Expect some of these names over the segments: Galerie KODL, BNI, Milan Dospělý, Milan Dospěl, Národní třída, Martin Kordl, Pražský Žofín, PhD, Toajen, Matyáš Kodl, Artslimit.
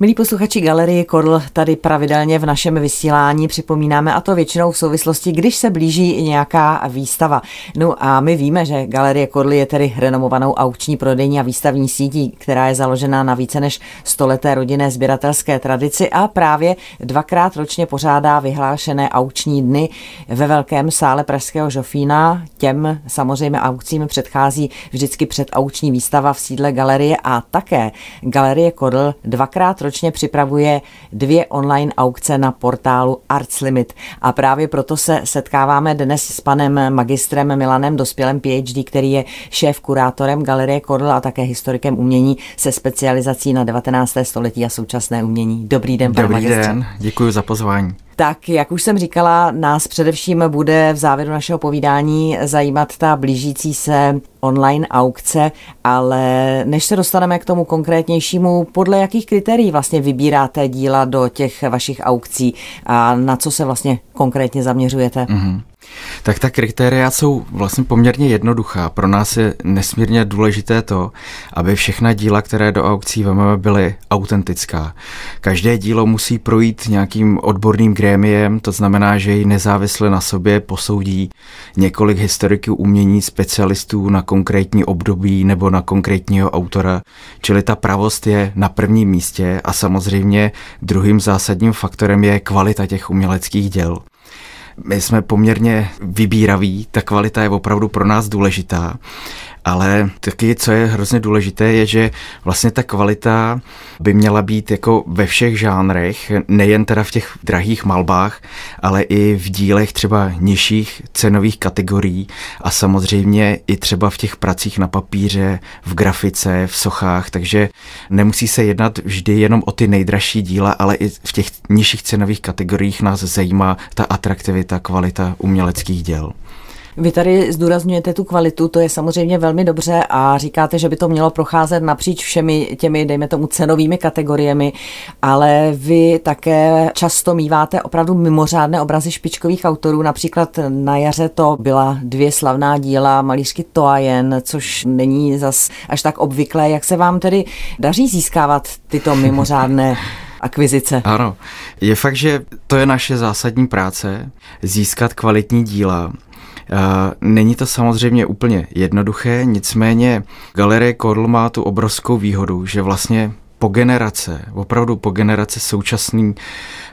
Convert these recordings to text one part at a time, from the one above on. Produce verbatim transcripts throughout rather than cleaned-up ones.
Milí posluchači Galerie Kodl, tady pravidelně v našem vysílání připomínáme, a to většinou v souvislosti, když se blíží nějaká výstava. No a my víme, že Galerie Kodl je tedy renomovanou aukční, prodejní a výstavní sítí, která je založena na více než stoleté rodinné sběratelské tradici a právě dvakrát ročně pořádá vyhlášené aukční dny ve velkém sále Pražského Žofína. Těm samozřejmě aukcím předchází vždycky předauční výstava v sídle galerie a také Galerie Kodl dvakrát ročně připravuje dvě online aukce na portálu Artslimit. A právě proto se setkáváme dnes s panem magistrem Milanem Dospělem, P H D, který je šéf-kurátorem Galerie Kodl a také historikem umění se specializací na devatenácté století a současné umění. Dobrý den, pane magistre. Dobrý den, děkuji za pozvání. Tak, jak už jsem říkala, nás především bude v závěru našeho povídání zajímat ta blížící se online aukce, ale než se dostaneme k tomu konkrétnějšímu, podle jakých kritérií vlastně vybíráte díla do těch vašich aukcí a na co se vlastně konkrétně zaměřujete? Mm-hmm. Tak ta kritéria jsou vlastně poměrně jednoduchá. Pro nás je nesmírně důležité to, aby všechna díla, které do aukcí vezmeme, byly autentická. Každé dílo musí projít nějakým odborným grémiem, to znamená, že ji nezávisle na sobě posoudí několik historiků umění, specialistů na konkrétní období nebo na konkrétního autora. Čili ta pravost je na prvním místě a samozřejmě druhým zásadním faktorem je kvalita těch uměleckých děl. My jsme poměrně vybíraví, ta kvalita je opravdu pro nás důležitá, ale taky, co je hrozně důležité, je, že vlastně ta kvalita by měla být jako ve všech žánrech, nejen teda v těch drahých malbách, ale i v dílech třeba nižších cenových kategorií a samozřejmě i třeba v těch pracích na papíře, v grafice, v sochách, takže nemusí se jednat vždy jenom o ty nejdražší díla, ale i v těch nižších cenových kategoriích nás zajímá ta atraktivita, kvalita uměleckých děl. Vy tady zdůrazňujete tu kvalitu, to je samozřejmě velmi dobře a říkáte, že by to mělo procházet napříč všemi těmi, dejme tomu, cenovými kategoriemi, ale vy také často míváte opravdu mimořádné obrazy špičkových autorů, například na jaře to byla dvě slavná díla malířky Toajen, což není zas až tak obvyklé. Jak se vám tedy daří získávat tyto mimořádné akvizice? Ano, je fakt, že to je naše zásadní práce, získat kvalitní díla. Není to samozřejmě úplně jednoduché, nicméně Galerie Kodl má tu obrovskou výhodu, že vlastně po generace, opravdu po generace současný,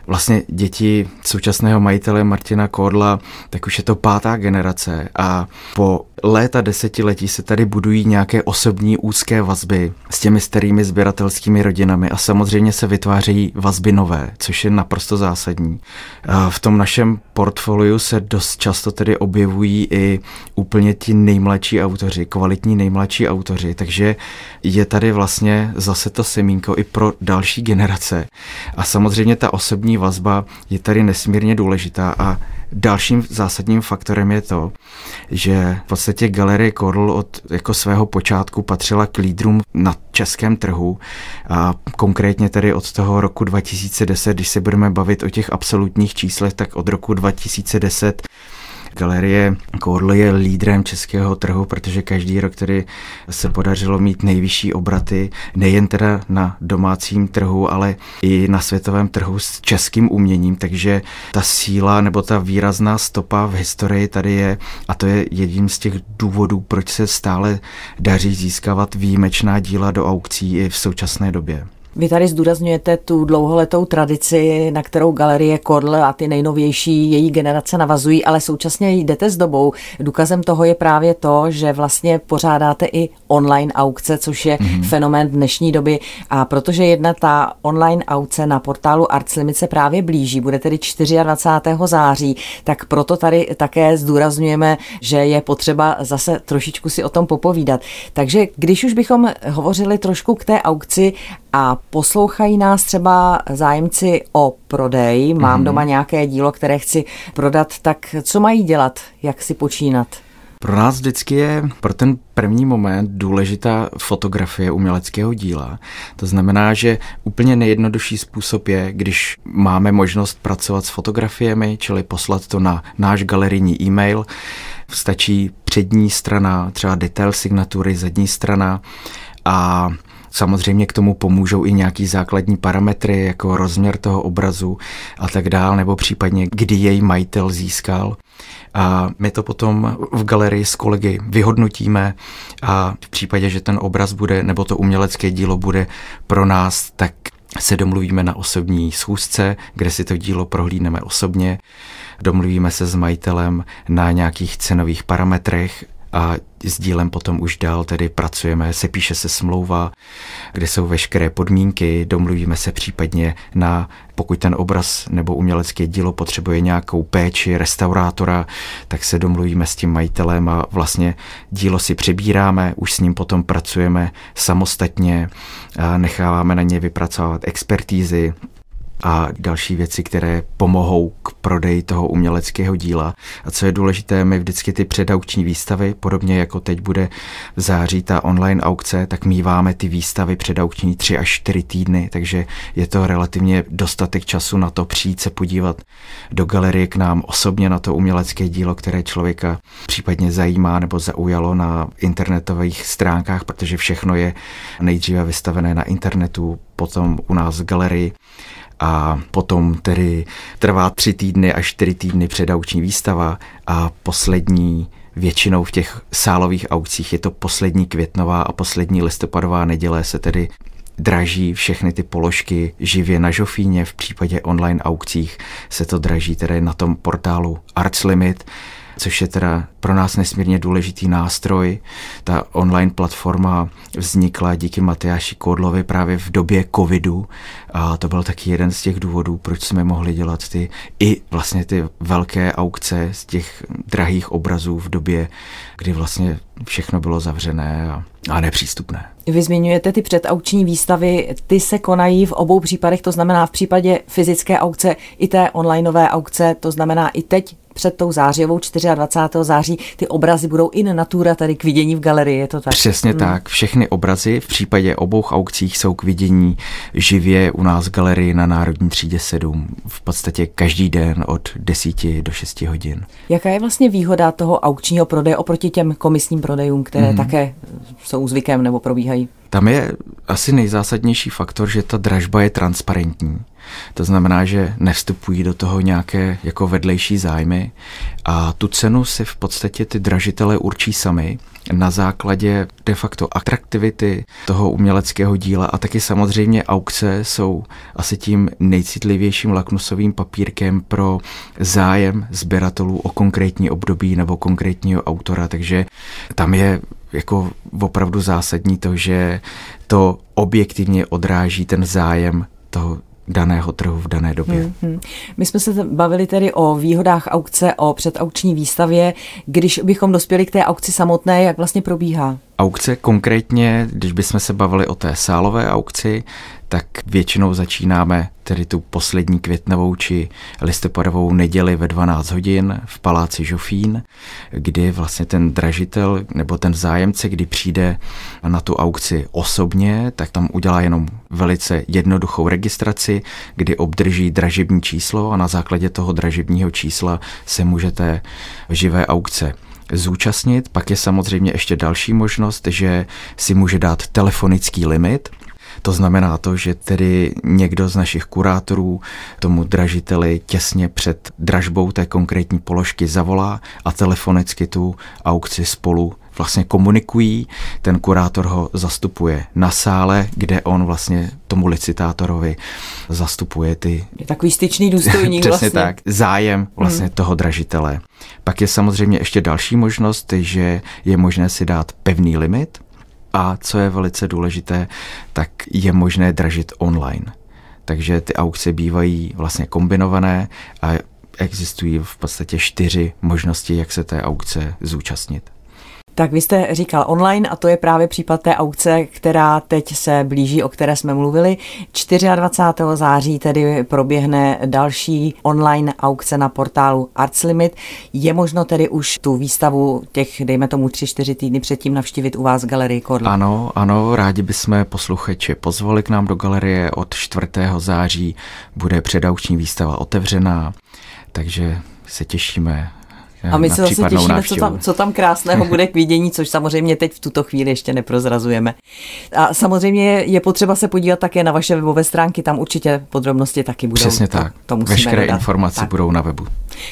vlastně děti současného majitele Martina Kordla, tak už je to pátá generace a po léta desetiletí se tady budují nějaké osobní úzké vazby s těmi starými sběratelskými rodinami a samozřejmě se vytvářejí vazby nové, což je naprosto zásadní. A v tom našem portfoliu se dost často tedy objevují i úplně ti nejmladší autoři, kvalitní nejmladší autoři, takže je tady vlastně zase to semínko i pro další generace. A samozřejmě ta osobní vazba je tady nesmírně důležitá a dalším zásadním faktorem je to, že v podstatě Galerie Kodl od jako svého počátku patřila k lídrům na českém trhu a konkrétně tedy od toho roku dva tisíce deset, když se budeme bavit o těch absolutních číslech, tak od roku dva tisíce deset Galerie Kodl je lídrem českého trhu, protože každý rok tedy se podařilo mít nejvyšší obraty, nejen teda na domácím trhu, ale i na světovém trhu s českým uměním, takže ta síla nebo ta výrazná stopa v historii tady je a to je jedním z těch důvodů, proč se stále daří získávat výjimečná díla do aukcí i v současné době. Vy tady zdůrazňujete tu dlouholetou tradici, na kterou Galerie Kodl a ty nejnovější její generace navazují, ale současně jdete s dobou. Důkazem toho je právě to, že vlastně pořádáte i online aukce, což je mm-hmm. fenomén dnešní doby. A protože jedna ta online aukce na portálu Artslimit se právě blíží, bude tedy dvacátého čtvrtého září, tak proto tady také zdůrazňujeme, že je potřeba zase trošičku si o tom popovídat. Takže když už bychom hovořili trošku k té aukci a poslouchají nás třeba zájemci o prodej, mám hmm. doma nějaké dílo, které chci prodat, tak co mají dělat, jak si počínat? Pro nás vždycky je pro ten první moment důležitá fotografie uměleckého díla. To znamená, že úplně nejjednodušší způsob je, když máme možnost pracovat s fotografiemi, čili poslat to na náš galerijní e-mail. Stačí přední strana, třeba detail signatury, zadní strana a Samozřejmě k tomu pomůžou i nějaký základní parametry, jako rozměr toho obrazu a tak dál, nebo případně kdy jej majitel získal. A my to potom v galerii s kolegy vyhodnotíme a v případě, že ten obraz bude, nebo to umělecké dílo bude pro nás, tak se domluvíme na osobní schůzce, kde si to dílo prohlídneme osobně, domluvíme se s majitelem na nějakých cenových parametrech a s dílem potom už dál tedy pracujeme, se píše se smlouva, kde jsou veškeré podmínky, domluvíme se případně na, pokud ten obraz nebo umělecké dílo potřebuje nějakou péči restaurátora, tak se domluvíme s tím majitelem a vlastně dílo si přebíráme, už s ním potom pracujeme samostatně, a necháváme na něj vypracovat expertízy a další věci, které pomohou k prodeji toho uměleckého díla. A co je důležité, my vždycky ty předaukční výstavy, podobně jako teď bude v září ta online aukce, tak míváme ty výstavy předaukční tři až čtyři týdny, takže je to relativně dostatek času na to přijít se podívat do galerie k nám osobně na to umělecké dílo, které člověka případně zajímá nebo zaujalo na internetových stránkách, protože všechno je nejdříve vystavené na internetu, potom u nás v galerii. A potom tedy trvá tři týdny až čtyři týdny předauční výstava a poslední, většinou v těch sálových aukcích je to poslední květnová a poslední listopadová neděle se tedy draží všechny ty položky živě na Žofíně, v případě online aukcích se to draží tedy na tom portálu Artslimit, což je teda pro nás nesmírně důležitý nástroj. Ta online platforma vznikla díky Matyáši Kodlovi právě v době covidu a to byl taky jeden z těch důvodů, proč jsme mohli dělat ty i vlastně ty velké aukce z těch drahých obrazů v době, kdy vlastně všechno bylo zavřené a, a nepřístupné. Vy zmiňujete ty předaukční výstavy, ty se konají v obou případech, to znamená v případě fyzické aukce i té onlineové aukce, to znamená i teď před tou zářijovou dvacátého čtvrtého září ty obrazy budou in natura tady k vidění v galerii, je to tak? Přesně hmm. tak, všechny obrazy v případě obou aukcích jsou k vidění živě u nás v galerii na Národní třídě sedm, v podstatě každý den od desíti do šesti hodin. Jaká je vlastně výhoda toho aukčního prodeje oproti těm komisním prodejům, které hmm. také jsou zvykem nebo probíhají? Tam je asi nejzásadnější faktor, že ta dražba je transparentní. To znamená, že nevstupují do toho nějaké jako vedlejší zájmy a tu cenu si v podstatě ty dražitelé určí sami na základě de facto atraktivity toho uměleckého díla a taky samozřejmě aukce jsou asi tím nejcitlivějším lakmusovým papírkem pro zájem sběratelů o konkrétní období nebo konkrétního autora, takže tam je jako opravdu zásadní to, že to objektivně odráží ten zájem toho daného trhu v dané době. Mm-hmm. My jsme se bavili tedy o výhodách aukce, o předaukční výstavě. Když bychom dospěli k té aukci samotné, jak vlastně probíhá? Aukce konkrétně, když bychom se bavili o té sálové aukci, tak většinou začínáme tedy tu poslední květnovou či listopadovou neděli ve dvanáct hodin v paláci Žofín, kdy vlastně ten dražitel nebo ten zájemce, kdy přijde na tu aukci osobně, tak tam udělá jenom velice jednoduchou registraci, kdy obdrží dražební číslo a na základě toho dražebního čísla se můžete živé aukce zúčastnit. Pak je samozřejmě ještě další možnost, že si může dát telefonický limit. To znamená to, že tedy někdo z našich kurátorů tomu dražiteli těsně před dražbou té konkrétní položky zavolá a telefonicky tu aukci spolu vlastně komunikují. Ten kurátor ho zastupuje na sále, kde on vlastně tomu licitátorovi zastupuje ty... Je takový styčný důstojník vlastně. Přesně tak, zájem vlastně hmm. toho dražitele. Pak je samozřejmě ještě další možnost, že je možné si dát pevný limit. A co je velice důležité, tak je možné dražit online. Takže ty aukce bývají vlastně kombinované a existují v podstatě čtyři možnosti, jak se té aukce zúčastnit. Tak vy jste říkal online a to je právě případ té aukce, která teď se blíží, o které jsme mluvili. dvacátého čtvrtého září tedy proběhne další online aukce na portálu Artslimit. Je možno tedy už tu výstavu těch, dejme tomu, tři čtyři týdny předtím navštívit u vás v galerii Kodl? Ano, ano, rádi bychom posluchače pozvali k nám do galerie. Od čtvrtého září bude předaukční výstava otevřená, takže se těšíme A my se zase těšíme, co tam, co tam krásného bude k vidění, což samozřejmě teď v tuto chvíli ještě neprozrazujeme. A samozřejmě je potřeba se podívat také na vaše webové stránky, tam určitě podrobnosti taky budou. Přesně to, tak. To veškeré dodat. Informace tak. budou na webu.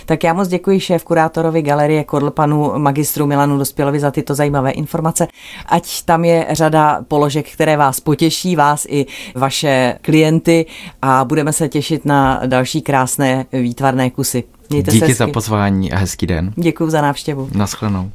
Tak já moc děkuji šéfkurátorovi Galerie Kodl, panu magistru Milanu Dospělovi, za tyto zajímavé informace. Ať tam je řada položek, které vás potěší, vás i vaše klienty, a budeme se těšit na další krásné výtvarné kusy. Mějte se hezky. Díky za pozvání a hezký den. Děkuji za návštěvu. Naschledanou.